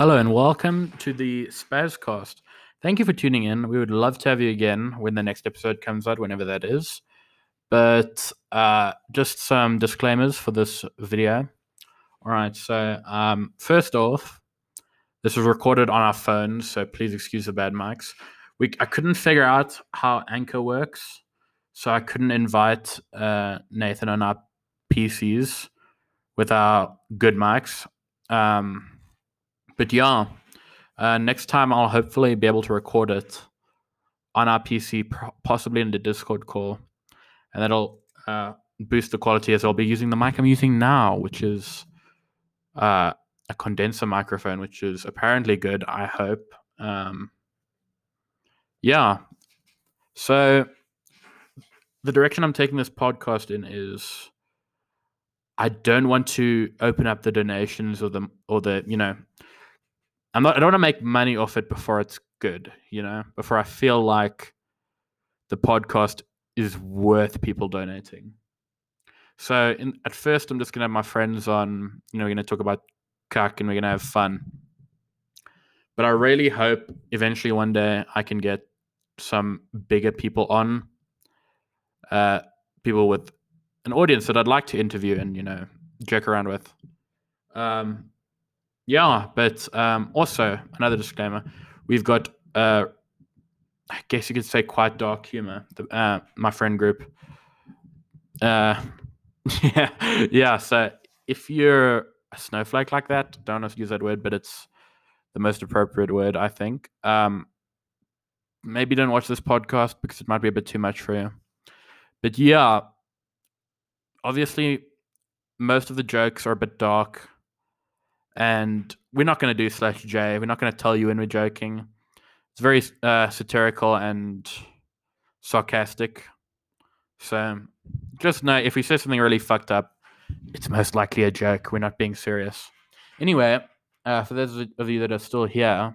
Hello and welcome to the Spazcast. Thank you for tuning in. We would love to have you again when the next episode comes out, whenever that is. But just some disclaimers for this video. All right, so first off, this was recorded on our phones, so please excuse the bad mics. I couldn't figure out how Anchor works, so I couldn't invite Nathan on our PCs with our good mics. But yeah, next time I'll hopefully be able to record it on our PC, possibly in the Discord call, and that'll boost the quality as I'll be using the mic I'm using now, which is a condenser microphone, which is apparently good, I hope. Yeah, so the direction I'm taking this podcast in is I don't want to open up the donations or the you know, I don't want to make money off it before it's good, you know, before I feel like the podcast is worth people donating. So at first, I'm just going to have my friends on, you know, we're going to talk about cuck and we're going to have fun. But I really hope eventually one day I can get some bigger people on, people with an audience that I'd like to interview and, you know, joke around with. Yeah, but also another disclaimer, we've got, I guess you could say, quite dark humor, my friend group. Yeah, so if you're a snowflake like that, don't want to use that word, but it's the most appropriate word, I think. Maybe don't watch this podcast because it might be a bit too much for you. But yeah, obviously, most of the jokes are a bit dark. And we're not going to do /J. We're not going to tell you when we're joking. It's very satirical and sarcastic. So just know if we say something really fucked up, it's most likely a joke. We're not being serious. Anyway, for those of you that are still here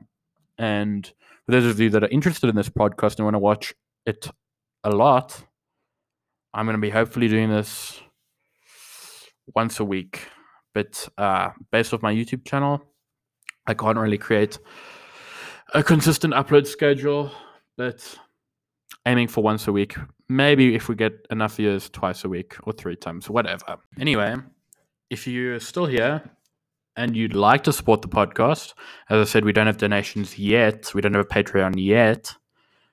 and for those of you that are interested in this podcast and want to watch it a lot, I'm going to be hopefully doing this once a week. But based off my YouTube channel, I can't really create a consistent upload schedule, but aiming for once a week. Maybe if we get enough views, twice a week or 3 times, whatever. Anyway, if you're still here and you'd like to support the podcast, as I said, we don't have donations yet. We don't have a Patreon yet.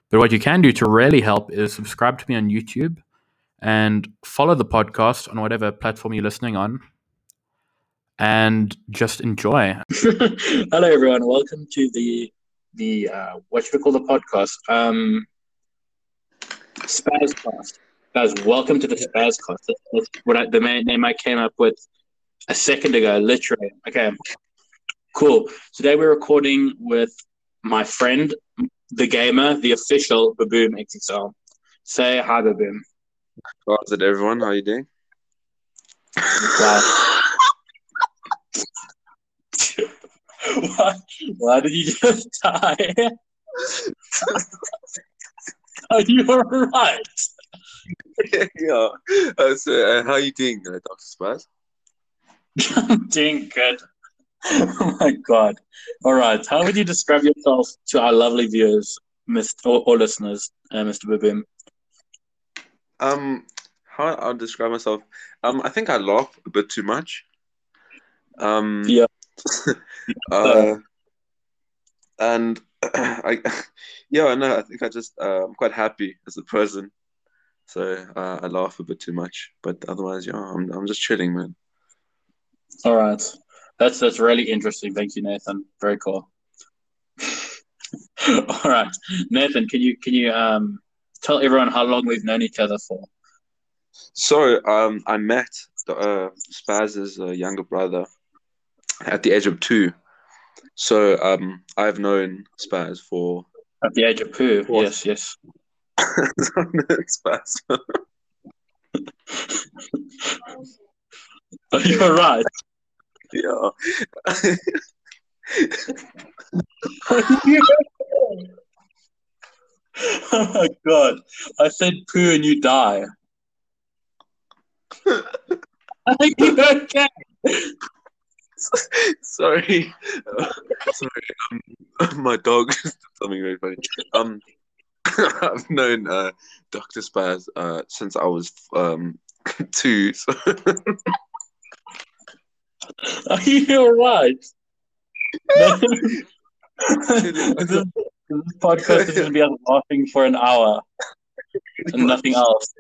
But what you can do to really help is subscribe to me on YouTube and follow the podcast on whatever platform you're listening on. And just enjoy. Hello, everyone. Welcome to the what should we call the podcast? Spazcast. Guys, welcome to the Spazcast. That's what the main name I came up with a second ago, literally. Okay, cool. Today we're recording with my friend, the gamer, the official BaboomXXL. Say hi, Baboom. How's it, everyone? How are you doing? Why did you just die? Are you alright? Yeah. So, how are you doing, Dr. Spaz? I'm doing good. Oh my god. Alright, how would you describe yourself to our lovely viewers, or listeners, Mr. Baboom? How I'll describe myself? I think I laugh a bit too much. Yeah. And I think I just I'm quite happy as a person, so I laugh a bit too much. But otherwise, yeah, I'm just chilling, man. All right, that's really interesting. Thank you, Nathan. Very cool. All right, Nathan, can you tell everyone how long we've known each other for? So I met Spaz's younger brother at the age of 2. So I've known Spaz for... At the age of 2, yes. I've known Spaz. Are you all right? Yeah. Oh my god. I said poo and you die. Are you okay? Sorry, my dog did something very funny. I've known Dr. Spaz since I was 2. So. Are you alright? No. This podcast is going to be laughing for an hour and nothing else.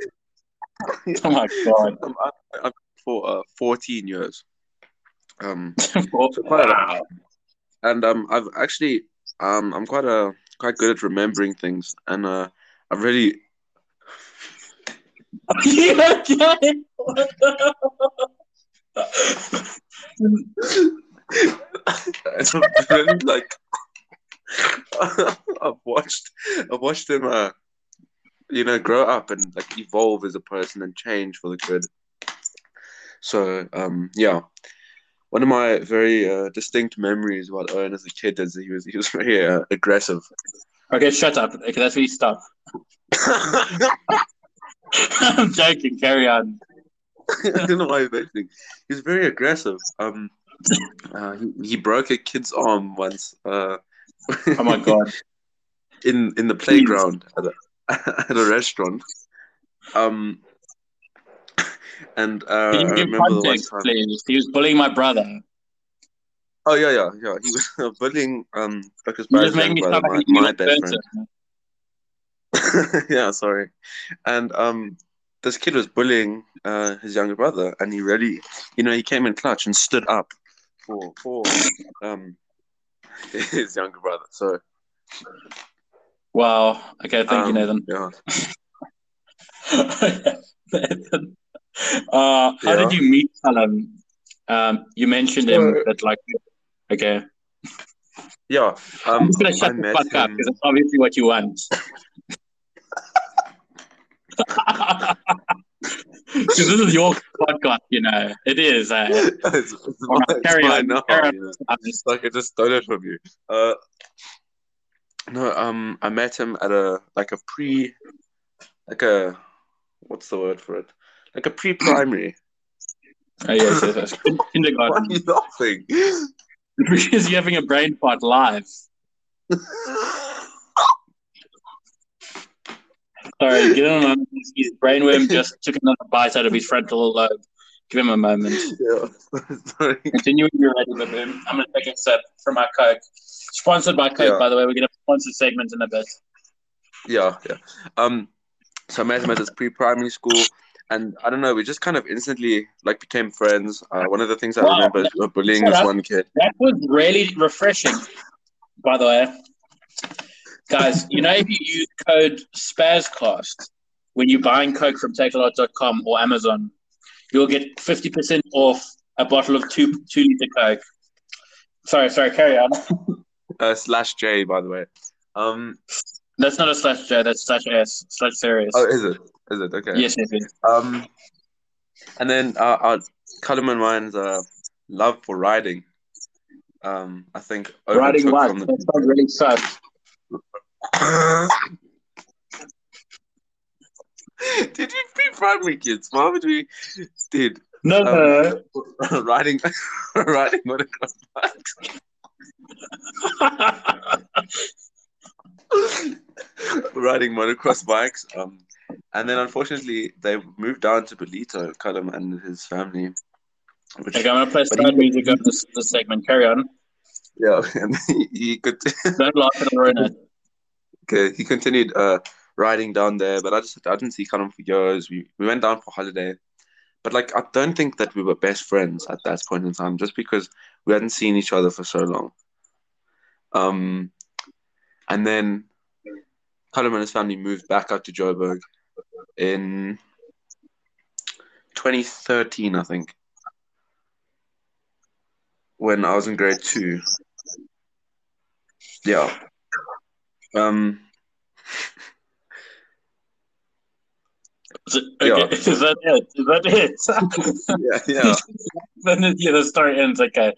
Oh my god! I've for 14 years. Wow. And I've actually I'm quite good at remembering things, and I've really. Are you okay? What the I've really, like I've watched him grow up and like evolve as a person and change for the good. So yeah, one of my very distinct memories about Owen as a kid is that he was very aggressive. Okay, shut up. Okay, that's really stuff. I'm joking. Carry on. I don't know why I'm mentioning. He was very aggressive. He broke a kid's arm once. Oh my god! In the playground at a restaurant. And I remember context, the one time he was bullying my brother. Oh yeah. He was bullying Dr. Spaz's brother, my best friend. Yeah, sorry. And this kid was bullying his younger brother, and he really, he came in clutch and stood up for his younger brother. So, wow. Okay, thank you, Nathan. Yeah. Nathan. How did you meet Callum? You mentioned him that, like, okay. Yeah. I'm just going to shut the fuck up because that's obviously what you want. Because this is your podcast, It is. I just stole it from you. No, I met him at a what's the word for it? Like a pre-primary. Oh, yes. Kindergarten. Why are you laughing? Because you're having a brain fart live. Sorry, give him a moment. His brainworm just took another bite out of his frontal lobe. Give him a moment. Yeah, sorry. Continue when you're ready, Baboom. I'm going to take a sip from our Coke. Sponsored by Coke, by the way. We're going to have a sponsored segment in a bit. Yeah. So I met him at this pre-primary school. And I don't know, we just kind of instantly became friends. One of the things I remember is we were bullying this one kid. That was really refreshing, by the way. Guys, if you use code Spazcast when you're buying Coke from takealot.com or Amazon, you'll get 50% off a bottle of 2-liter Coke. Sorry, carry on. /J, by the way. That's not a /J, that's /S, /serious. Oh, is it? Is it? Okay. Yes. And then our Callum and mine's love for riding. I think riding what? That sounds really sucks. Did you pre-primary kids? Why would we? Did no. riding motocross bikes. Riding motocross bikes. And then unfortunately they moved down to Ballito, Callum and his family. I'm gonna play sad music over this segment. Carry on. Yeah, and he could. Don't laugh and ruin it. Okay, he continued riding down there, but I didn't see Callum for years. We went down for holiday, but I don't think that we were best friends at that point in time, just because we hadn't seen each other for so long. And then Callum and his family moved back up to Joburg in 2013, I think, when I was in grade 2. Yeah. Okay. Is that it? Yeah. Then the story ends. Okay.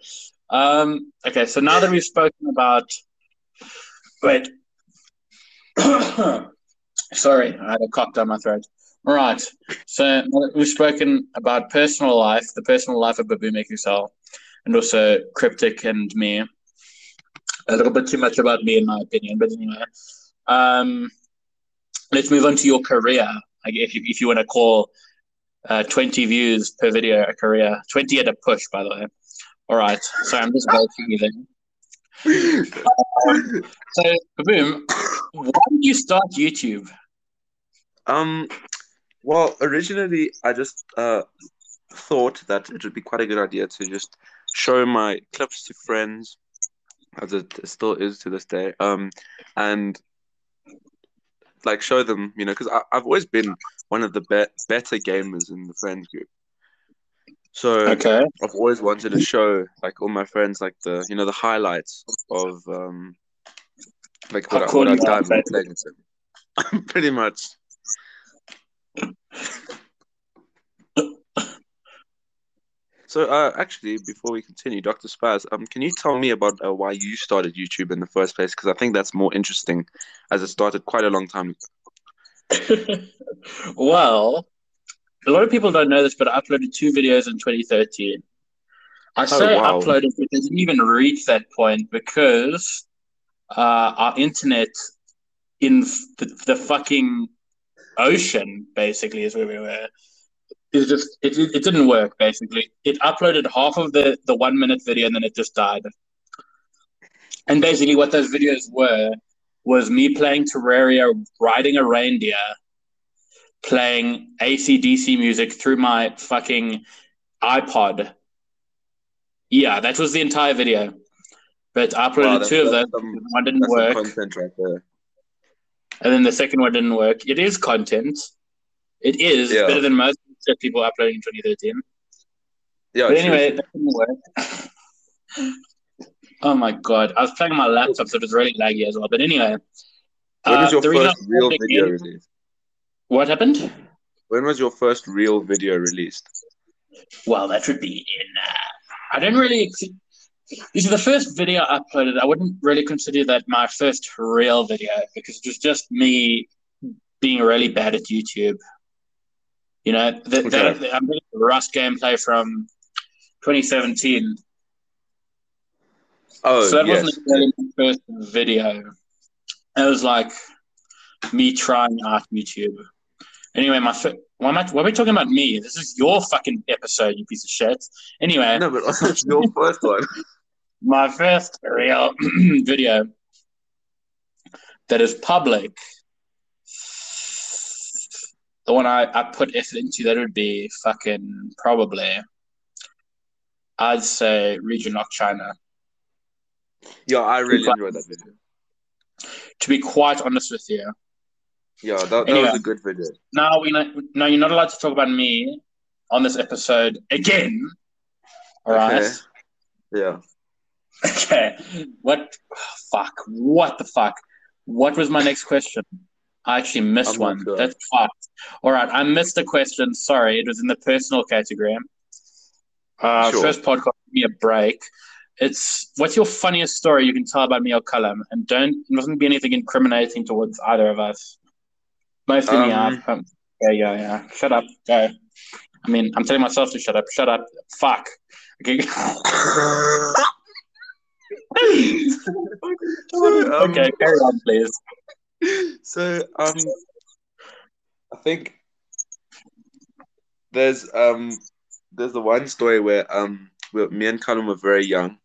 Okay. So now that we've spoken about, wait. Sorry, I had a cough down my throat. All right. So we've spoken about personal life, the personal life of BaboomXXL. and also Cryptic and me. A little bit too much about me, in my opinion, but anyway. Let's move on to your career. Like if you want to call 20 views per video a career, 20 at a push, by the way. All right, so I'm just bolting you then. So, Baboom, why did you start YouTube? Well, originally I just thought that it would be quite a good idea to just show my clips to friends, as it still is to this day, and like show them, you know, because I've always been one of the better gamers in the friends group. So okay. I've always wanted to show like all my friends like the, you know, the highlights of like what I've done with playing them. Pretty much. So actually, before we continue, Dr. Spaz, can you tell me about why you started YouTube in the first place? Because I think that's more interesting, as it started quite a long time ago. Well, a lot of people don't know this, but I uploaded 2 videos in 2013. I uploaded, but I didn't even reach that point because our internet in the fucking ocean, basically, is where we were. It's just, it didn't work, basically. It uploaded half of the 1-minute video and then it just died. And basically what those videos were was me playing Terraria, riding a reindeer, playing ACDC music through my fucking iPod. Yeah, that was the entire video. But I uploaded 2 of those. One didn't work. Content right there. And then the second one didn't work. It is content. It is better than most people uploading in 2013. Yeah, but anyway, that didn't work. Oh my god, I was playing on my laptop, so it was really laggy as well. But anyway, when was your first real video released? What happened? When was your first real video released? Well, that would be in. I don't really. This is the first video I uploaded. I wouldn't really consider that my first real video because it was just me being really bad at YouTube. You know, I'm doing the Rust gameplay from 2017. Oh, so that wasn't really my first video. It was like me trying out YouTube. Anyway, why are we talking about me? This is your fucking episode, you piece of shit. Anyway. No, but it's your first one. My first real video that is public. The one I put effort into, that would be fucking probably, I'd say, Region Lock China. Yeah, I really enjoyed that video. To be quite honest with you. Yeah, that was a good video. Now you're not allowed to talk about me on this episode again. All right? Yeah. Okay. What the fuck? What was my next question? I actually missed one. Sure. That's fucked. All right, I missed a question. Sorry, it was in the personal category. Sure. First podcast, give me a break. It's what's your funniest story you can tell about me or Callum? And it mustn't be anything incriminating towards either of us. Mostly me. Yeah. Shut up. Go. I mean, I'm telling myself to shut up. Shut up. Fuck. Okay. Okay, carry on, please. So, I think there's the one story where me and Callum were very young,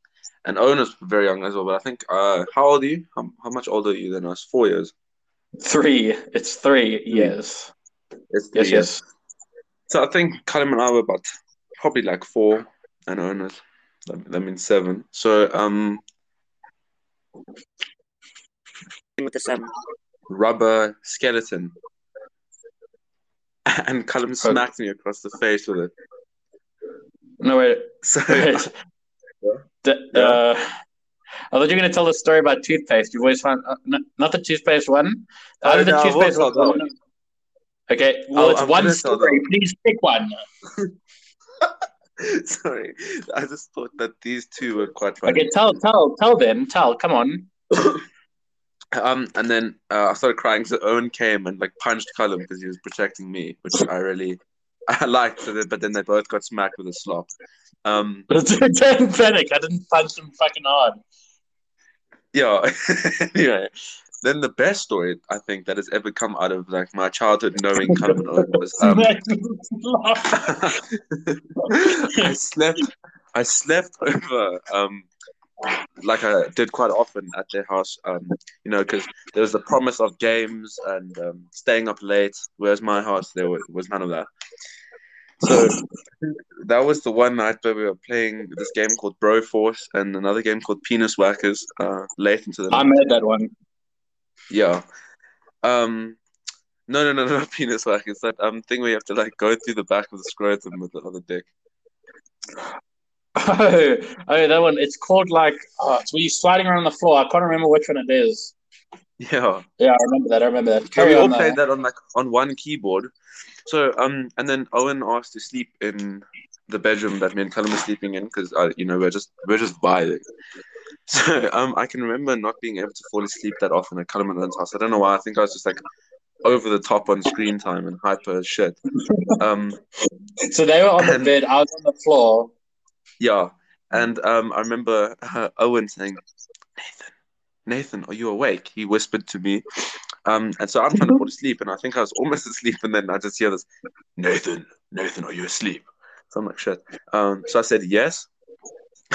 and Owen was very young as well. But I think how old are you? How much older are you than us? 4 years. 3. It's 3 years. It's 3 years. Yes. So I think Callum and I were about probably like 4, and Owen was that means 7. So with the rubber skeleton, and Callum smacked me across the face with it. No, wait. So, I thought you were going to tell the story about toothpaste. You've always found not the toothpaste one. The toothpaste one. Okay. Well, it's one story. Please pick one. Sorry, I just thought that these two were quite funny. Okay, tell them. Tell. Come on. And then I started crying. So Owen came and like punched Callum because he was protecting me, which I liked. But then they both got smacked with a slop. But don't panic. I didn't punch him fucking hard. Yeah. Anyway, then the best story I think that has ever come out of like my childhood knowing Callum and Owen was I slept over like I did quite often at their house, you know, because there was the promise of games and staying up late, whereas my house there was none of that. So that was the one night where we were playing this game called Broforce and another game called Penis Whackers late into the night. I made that one. Yeah. No, Penis Whackers. That thing where you have to like go through the back of the scrotum with the other dick. Oh, that one. It's called like, it's where you're sliding around the floor. I can't remember which one it is. Yeah. Yeah, I remember that. Carry on, we all played that on one keyboard. So, and then Owen asked to sleep in the bedroom that me and Callum were sleeping in because, you know, we're just vibing. So, I can remember not being able to fall asleep that often at Callum and Owen's house. I don't know why. I think I was just like over the top on screen time and hyper as shit. So they were on the bed, I was on the floor. Yeah, and I remember Owen saying, Nathan, are you awake? He whispered to me. And so I'm trying to fall asleep, and I think I was almost asleep, and then I just hear this, Nathan, are you asleep? So I'm like, shit. So I said, yes.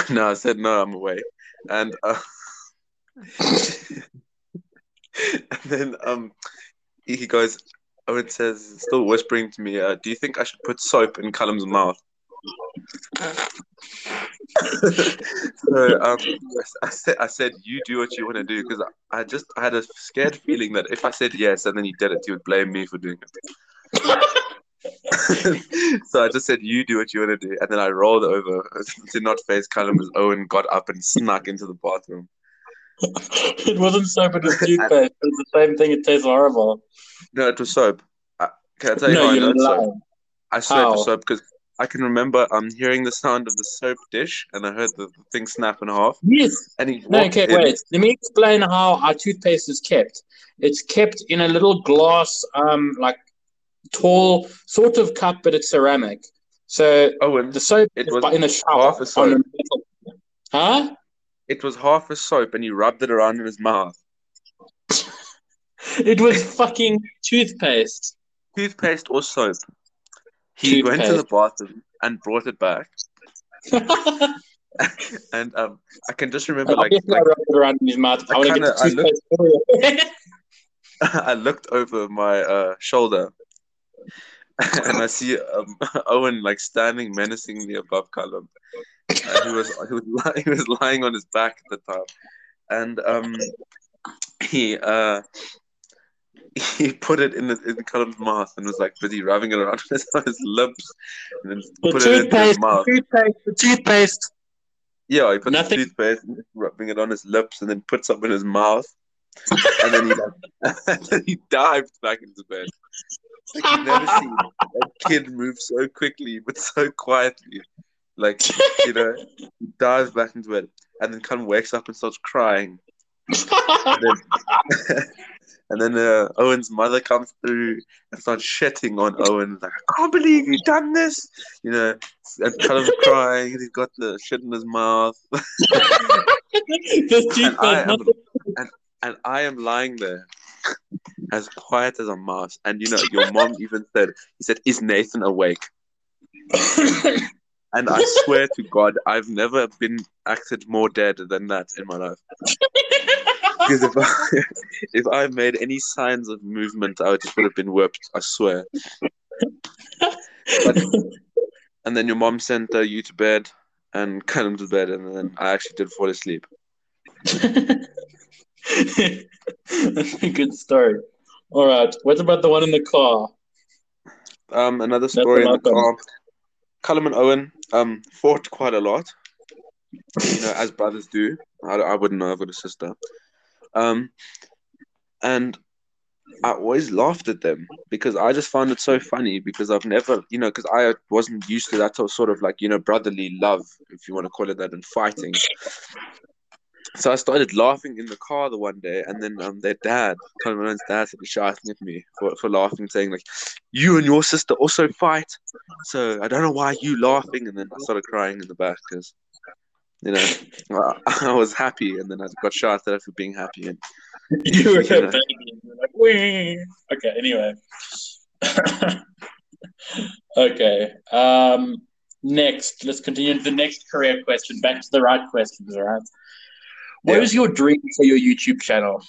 No, I said, no, I'm awake. And, and then he goes, Owen says, still whispering to me, do you think I should put soap in Callum's mouth? So I said, you do what you want to do, because I had a scared feeling that if I said yes and then he did it, he would blame me for doing it. So I just said, you do what you want to do, and then I rolled over to not face Callum as Owen got up and snuck into the bathroom. It wasn't soap, it was toothpaste. It was the same thing. It tastes horrible. No, it was soap. Can I tell you how I know soap? I swear it was soap because I can remember hearing the sound of the soap dish, and I heard the thing snap in half. Yes. And wait. Let me explain how our toothpaste is kept. It's kept in a little glass, like tall sort of cup, but it's ceramic. So the soap was in a shower. Half a soap. Huh? It was half a soap, and he rubbed it around in his mouth. It was fucking toothpaste. Toothpaste or soap. He went to the bathroom and brought it back. And I can just remember, I rubbed it around in his mouth. I looked over my shoulder, and I see Owen like standing menacingly above Callum. He was lying on his back at the time, and he put it in Callum's mouth and was like busy rubbing it around with his lips, and then put it in his mouth. Yeah, he put the toothpaste, rubbing it on his lips, and then put something in his mouth, and then he dived back into bed. Like, I've never seen a kid move so quickly but so quietly. Like, you know, he dives back into bed, and then Callum wakes up and starts crying. And then Owen's mother comes through and starts shitting on Owen. Like, I can't believe you've done this. You know, and Callum's crying. He's got the shit in his mouth. And I am lying there as quiet as a mouse. And, you know, your mom even said, is Nathan awake? And I swear to God, I've never acted more dead than that in my life. Because if I made any signs of movement, I would have been whipped, I swear. And then your mom sent you to bed and Callum to bed, and then I actually did fall asleep. That's a good story. All right, what about the one in the car? Another story in the car. Callum and Owen fought quite a lot, you know, as brothers do. I wouldn't know, I've got a sister. And I always laughed at them because I just found it so funny, because I've never, you know, because I wasn't used to that sort of like, you know, brotherly love, if you want to call it that, and fighting. So I started laughing in the car the one day, and then their dad, Colin Malone's dad, started shouting at me for laughing, saying like, "You and your sister also fight, so I don't know why you laughing." And then I started crying in the back because, you know, I was happy, and then I got shouted at for being happy. And you were a baby. You're like, "Wee." Okay. Anyway. Okay. Next, let's continue to the next career question. Back to the right questions, all right? What is your dream for your YouTube channel?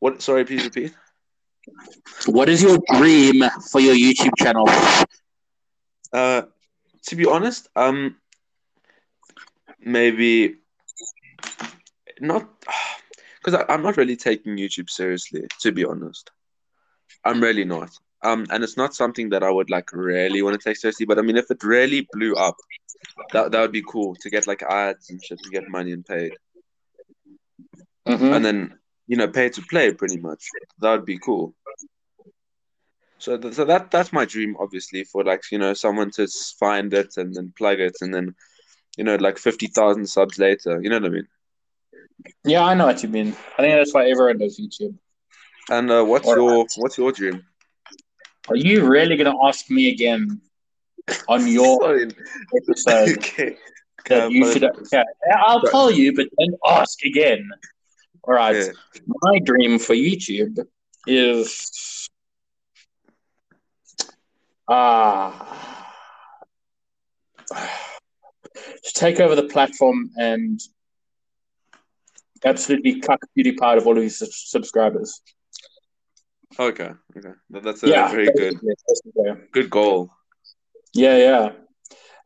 What? Sorry, please repeat. What is your dream for your YouTube channel? To be honest, maybe not, because I'm not really taking YouTube seriously. To be honest, I'm really not. And it's not something that I would like really want to take seriously. But I mean, if it really blew up, that would be cool to get like ads and shit, to get money and paid, and then, you know, pay to play pretty much. That would be cool. So that's my dream, obviously, for like, you know, someone to find it and then plug it and then, you know, like 50,000 subs later. You know what I mean? Yeah, I know what you mean. I think that's why everyone does YouTube. And what's your dream? Are you really going to ask me again on your episode? Okay. I'll tell you, but then ask again. All right. Yeah. My dream for YouTube is... to take over the platform and absolutely cuck PewDiePie out of all of his subscribers. Okay. That's a very good goal. Yeah.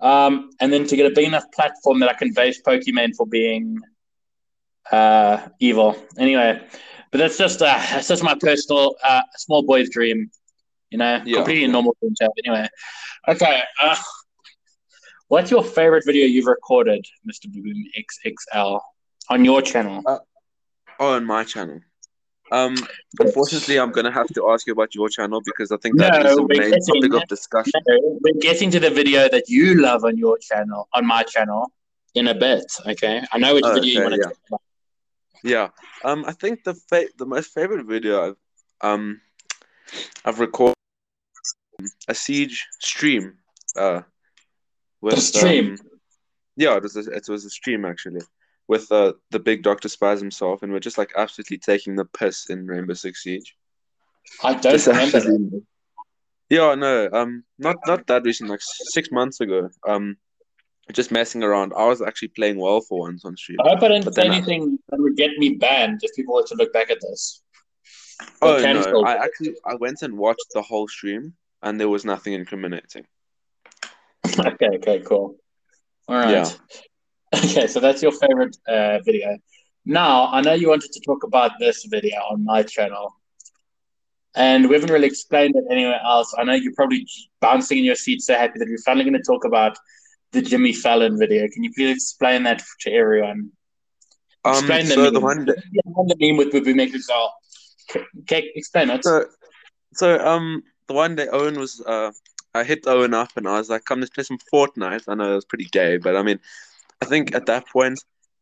And then to get a big enough platform that I can base Pokemon for being evil. Anyway, but that's just my personal small boy's dream. You know, completely normal dream job. Anyway, okay. What's your favorite video you've recorded, Mr. BaboomXXL, on your channel? On my channel. Unfortunately, I'm going to have to ask you about your channel because I think that is the main topic of discussion. We're getting to the video that you love on your channel, on my channel, in a bit, okay? I know which video you want to talk about. Yeah. I think the most favorite video I've recorded a Siege stream. With, it was a stream, actually, with the big Dr. Spaz himself, and we're just like absolutely taking the piss in Rainbow Six Siege. I don't remember that. Yeah, no, not that recent, like 6 months ago. Just messing around. I was actually playing well for once on stream. I hope I didn't say anything that would get me banned if people were to look back at this. Oh no, I went and watched the whole stream, and there was nothing incriminating. Okay, cool. All right. Yeah. Okay, so that's your favorite video. Now, I know you wanted to talk about this video on my channel, and we haven't really explained it anywhere else. I know you're probably bouncing in your seat so happy that we're finally going to talk about the Jimmy Fallon video. Can you please explain that to everyone? Explain the meme with BaboomXXL. Okay, explain it. So the one day Owen was... I hit Owen up, and I was like, come, let's play some Fortnite. I know it was pretty gay, but I mean... I think at that point,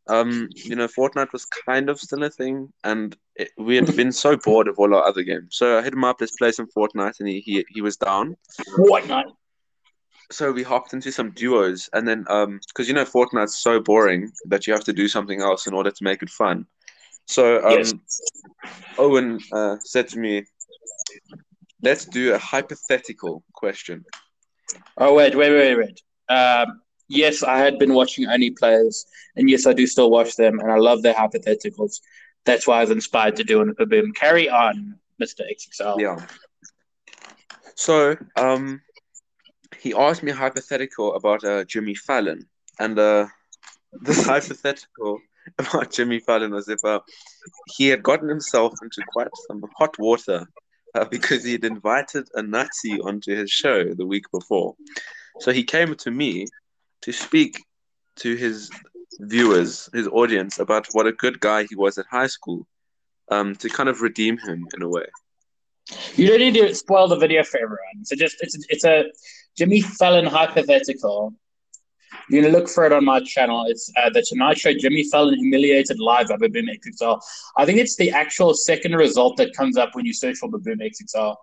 you know, Fortnite was kind of still a thing, and we had been so bored of all our other games. So I hit him up, let's play some Fortnite, and he was down. Fortnite. So we hopped into some duos, and then because you know Fortnite's so boring that you have to do something else in order to make it fun. So Owen said to me, "Let's do a hypothetical question." Oh wait. Yes, I had been watching only players, and yes, I do still watch them, and I love their hypotheticals. That's why I was inspired to do it for Baboom. Carry on, Mr. XXL. Yeah. So, he asked me a hypothetical about Jimmy Fallon, and this hypothetical about Jimmy Fallon was if he had gotten himself into quite some hot water because he had invited a Nazi onto his show the week before. So he came to me to speak to his viewers, his audience, about what a good guy he was at high school, to kind of redeem him in a way. You don't need to spoil the video for everyone. So just it's a Jimmy Fallon hypothetical You can look for it on my channel. It's the Tonight Show, Jimmy Fallon humiliated live at BaboomXXL. I think it's the actual second result that comes up when you search for BaboomXXL.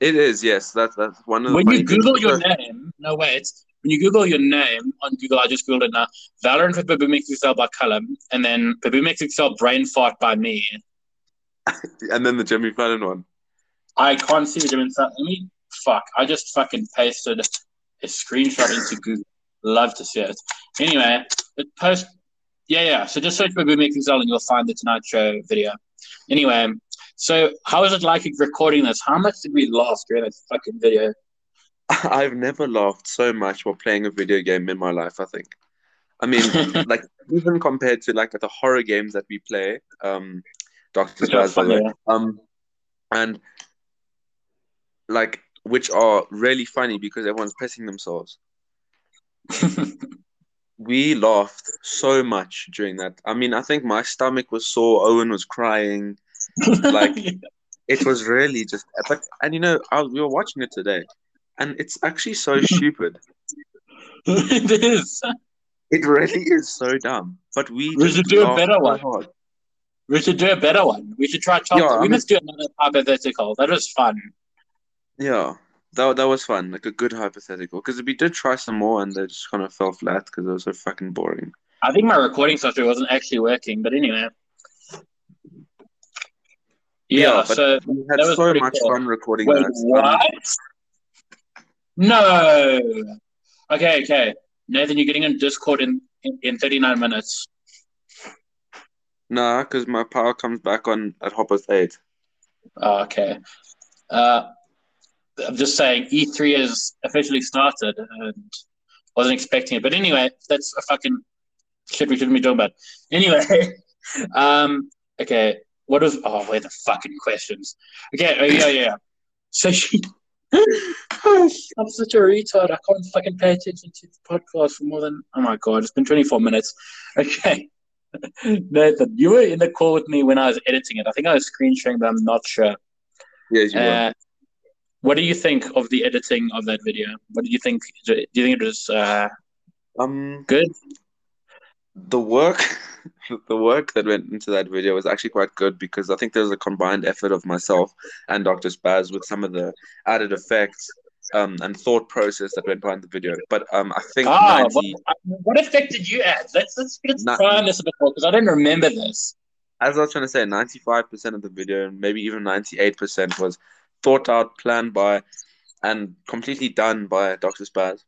It is, yes. That's one of the. When you Google your name, no wait, it's when you Google your name on Google. I just Googled it now. Valorant with BaboomXXL by Callum, and then BaboomXXL brain fart by me. And then the Jimmy Fallon one. I can't see the Jimmy Fallon. I mean, fuck! I just fucking pasted a screenshot into Google. Love to see it. Anyway, post. Yeah. So just search BaboomXXL and you'll find the Tonight Show video. Anyway. So, how is it like recording this? How much did we laugh during that fucking video? I've never laughed so much while playing a video game in my life, I think. I mean, like, even compared to, like, the horror games that we play, Dr. Spaz, yeah. And, like, which are really funny because everyone's pissing themselves. We laughed so much during that. I mean, I think my stomach was sore, Owen was crying. Like, yeah. It was really just epic. And you know, we were watching it today, and it's actually so stupid. It is. It really is so dumb. But we should do a better one. Hard. We should do a better one. We should try. We must do another hypothetical. That was fun. Yeah, that was fun. Like a good hypothetical, because we did try some more, and they just kind of fell flat because it was so fucking boring. I think my recording software wasn't actually working, but anyway. Yeah, but so we had so much fun recording that. What? No. Okay. Nathan, you're getting on Discord in 39 minutes. Nah, because my power comes back on at 8:30. Oh, okay. I'm just saying, E3 has officially started and wasn't expecting it. But anyway, that's a fucking shit we shouldn't be talking about. Anyway, okay. What was... Oh, where the fucking questions? Okay, yeah. So she... I'm such a retard. I can't fucking pay attention to the podcast for more than... Oh, my God. It's been 24 minutes. Okay. Nathan, you were in the call with me when I was editing it. I think I was screen sharing, but I'm not sure. Yes, you were. What do you think of the editing of that video? What do you think? Do you think it was good? The work that went into that video was actually quite good because I think there was a combined effort of myself and Dr. Spaz with some of the added effects and thought process that went behind the video. But I think... Oh, what effect did you add? Let's try on this a bit more because I don't remember this. As I was trying to say, 95% of the video, maybe even 98%, was thought out, planned by, and completely done by Dr. Spaz.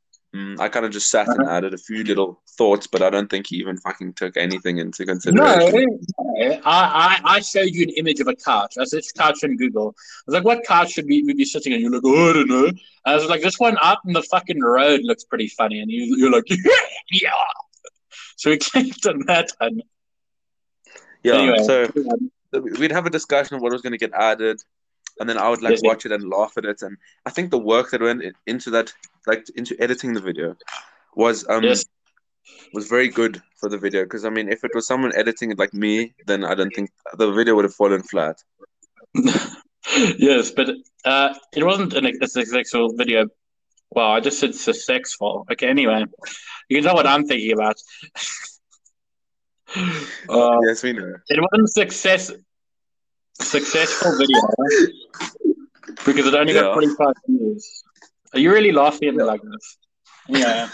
I kind of just sat and added a few little thoughts, but I don't think he even fucking took anything into consideration. No. I showed you an image of a couch. I said, couch in Google. I was like, what couch should we be sitting on? You're like, oh, I don't know. And I was like, this one up in the fucking road looks pretty funny. And you're like, yeah. So we clicked on that one. Yeah, anyway. So we'd have a discussion of what was going to get added. And then I would watch it and laugh at it. And I think the work that went into that, into editing the video, was was very good for the video. Because I mean, if it was someone editing it like me, then I don't think the video would have fallen flat. Yes, but it wasn't a sexual video. Well, I just said it's a sexful. Okay, anyway, you can tell what I'm thinking about. Yes, we know. It wasn't successful video because it only got 25 views. Are you really laughing at me like this? Yeah.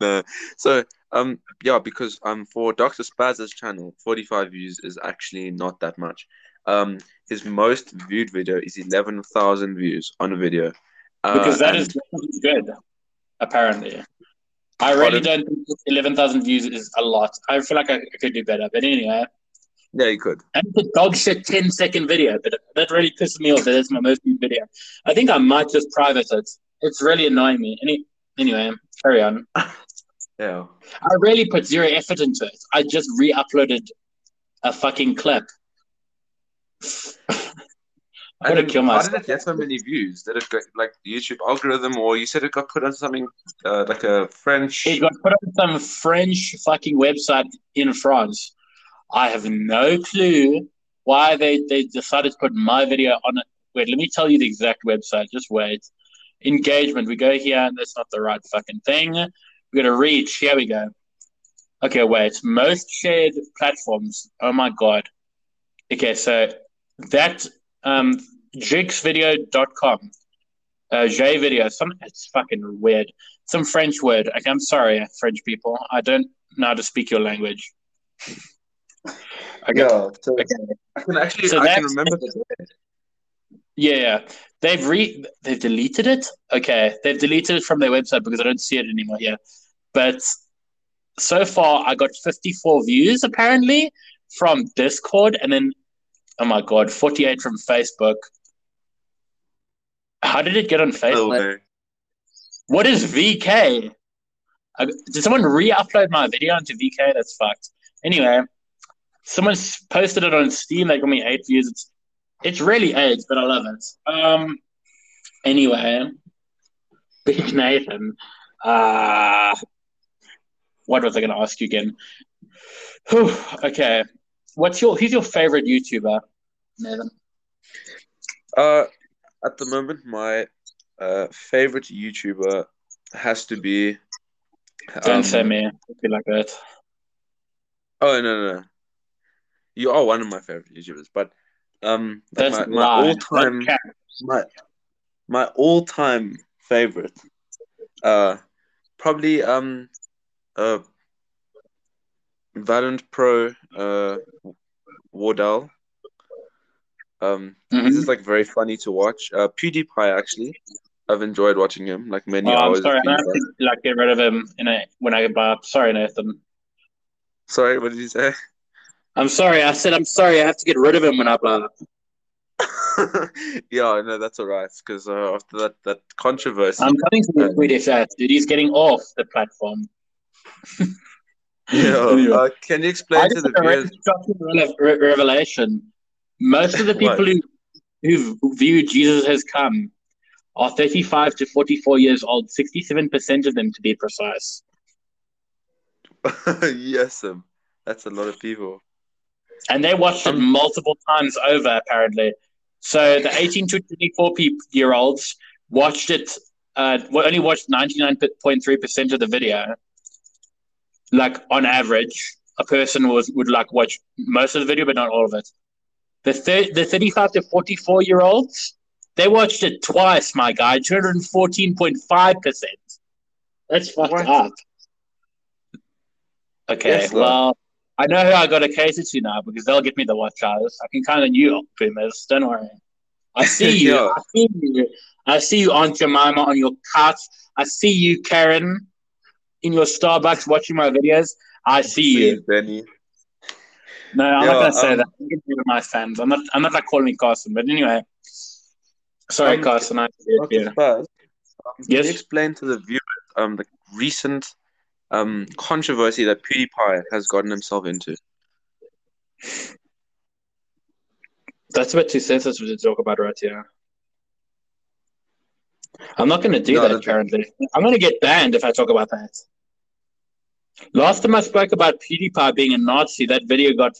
No. So because for Dr. Spaz's channel, 45 views is actually not that much. His most viewed video is 11,000 views on a video. Because that is good, apparently. I really don't think 11,000 views is a lot. I feel like I could do better, but anyway. Yeah, you could. And the dog shit 10-second video, but that really pissed me off. That's my most viewed video. I think I might just private it. It's really annoying me. Anyway, carry on. Yeah. I really put zero effort into it. I just re-uploaded a fucking clip. I gotta kill myself. How did it get so many views? Did it go like the YouTube algorithm, or you said it got put on something like a French? It got put on some French fucking website in France. I have no clue why they decided to put my video on it. Wait, let me tell you the exact website. Just wait. Engagement. We go here, and that's not the right fucking thing. We're going to reach. Here we go. Okay, wait. Most shared platforms. Oh, my God. Okay, so that jigsvideo.com. J-video. It's fucking weird. Some French word. Okay, I'm sorry, French people. I don't know how to speak your language. Okay. Yeah, so, okay. I can actually so I can remember the word. Yeah, they've deleted it. Okay, they've deleted it from their website because I don't see it anymore here. But so far, I got 54 views apparently from Discord, and then oh my god, 48 from Facebook. How did it get on Facebook? What is VK? Did someone re-upload my video onto VK? That's fucked. Anyway, someone posted it on Steam. They got me 8 views. It's really AIDS, but I love it. Anyway, Big Nathan. What was I going to ask you again? Whew, okay. Who's your favorite YouTuber, Nathan? At the moment, my favorite YouTuber has to be... Don't say me. It'd be like that. Oh, no. You are one of my favorite YouTubers, but... my all-time favorite, probably Valorant Pro Wardell. This is like very funny to watch. PewDiePie, actually, I've enjoyed watching him like many hours. I'm sorry, I have to like get rid of him when I get back. Sorry, Nathan. Sorry, what did you say? I'm sorry. I said I'm sorry. I have to get rid of him when I blow up. Yeah, no, that's all right. Because after that controversy... I'm coming to the Swedish ass, dude. He's getting off the platform. Yeah, anyway. Can you explain to the viewers... revelation. Most of the people who view Jesus Has Come are 35 to 44 years old, 67% of them to be precise. Yes, that's a lot of people. And they watched it multiple times over, apparently. So the 18 to 24-year-olds watched it. Only watched 99.3% of the video. Like on average, a person would like watch most of the video, but not all of it. The 35 to 44-year-olds, they watched it twice. My guy, 214.5%. That's fucked up. Okay, yes, well. I know who I got to cater to now because they'll give me the watch hours. I can count on you, boomers. Don't worry. I see you. Yeah. I see you. I see you, Aunt Jemima, on your couch. I see you, Karen, in your Starbucks watching my videos. I see you, Benny. No, I'm not going to say that. I'm going to do my fans. I'm not like calling me Carson, but anyway. Sorry, Carson. I see you. First, yes? Can you explain to the viewers the recent... controversy that PewDiePie has gotten himself into? That's a bit too sensitive to talk about right here. I'm not going to do that currently. I'm going to get banned if I talk about that. Last time I spoke about PewDiePie being a Nazi, that video got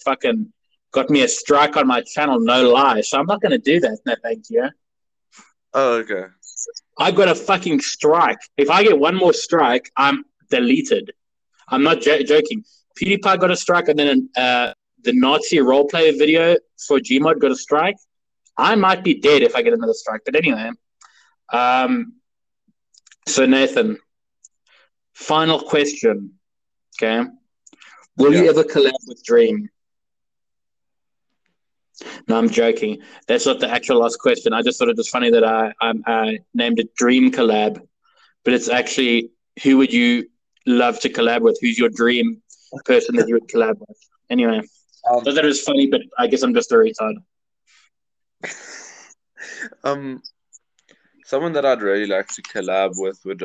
me a strike on my channel, no lie. So I'm not going to do that, no thank you. Oh, okay. I got a fucking strike. If I get one more strike, I'm deleted. I'm not joking. PewDiePie got a strike, and then the Nazi roleplay video for Gmod got a strike. I might be dead if I get another strike. But anyway, so Nathan, final question. Okay, will you ever collab with Dream? No, I'm joking. That's not the actual last question. I just thought it was funny that I named it Dream Collab, but it's actually. Who would you love to collab with? Who's your dream person that you would collab with? Anyway, I thought that was funny, but I guess I'm just a retard. Someone that I'd really like to collab with would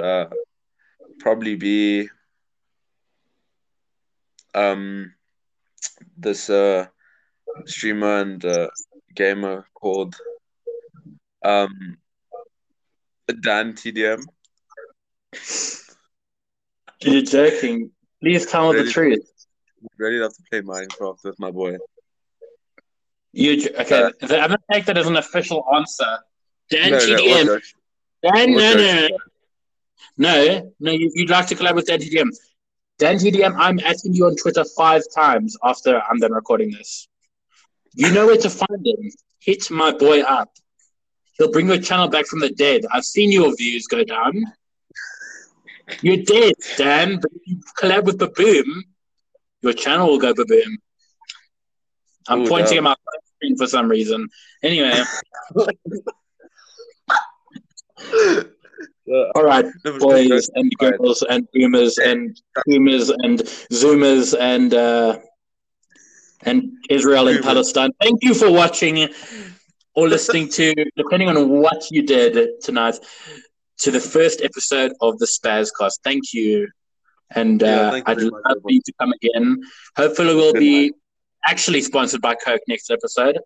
probably be this streamer and gamer called DanTDM. You're joking. Please tell me the truth. Ready to play Minecraft with my boy. Okay, I'm going to take that as an official answer. Dan TDM. Dan, no. No, you'd like to collab with DanTDM. DanTDM, I'm asking you on Twitter 5 times after I'm done recording this. You know where to find him. Hit my boy up. He'll bring your channel back from the dead. I've seen your views go down. You're dead, Dan, but if you collab with Baboom, your channel will go Baboom. I'm pointing at my screen for some reason. Anyway. All right, boys and girls and boomers and zoomers and Israel and Palestine. Thank you for watching or listening to, depending on what you did tonight, to the first episode of the Spazcast. Thank you. And I'd love for you to come again. Hopefully we'll be actually sponsored by Coke next episode.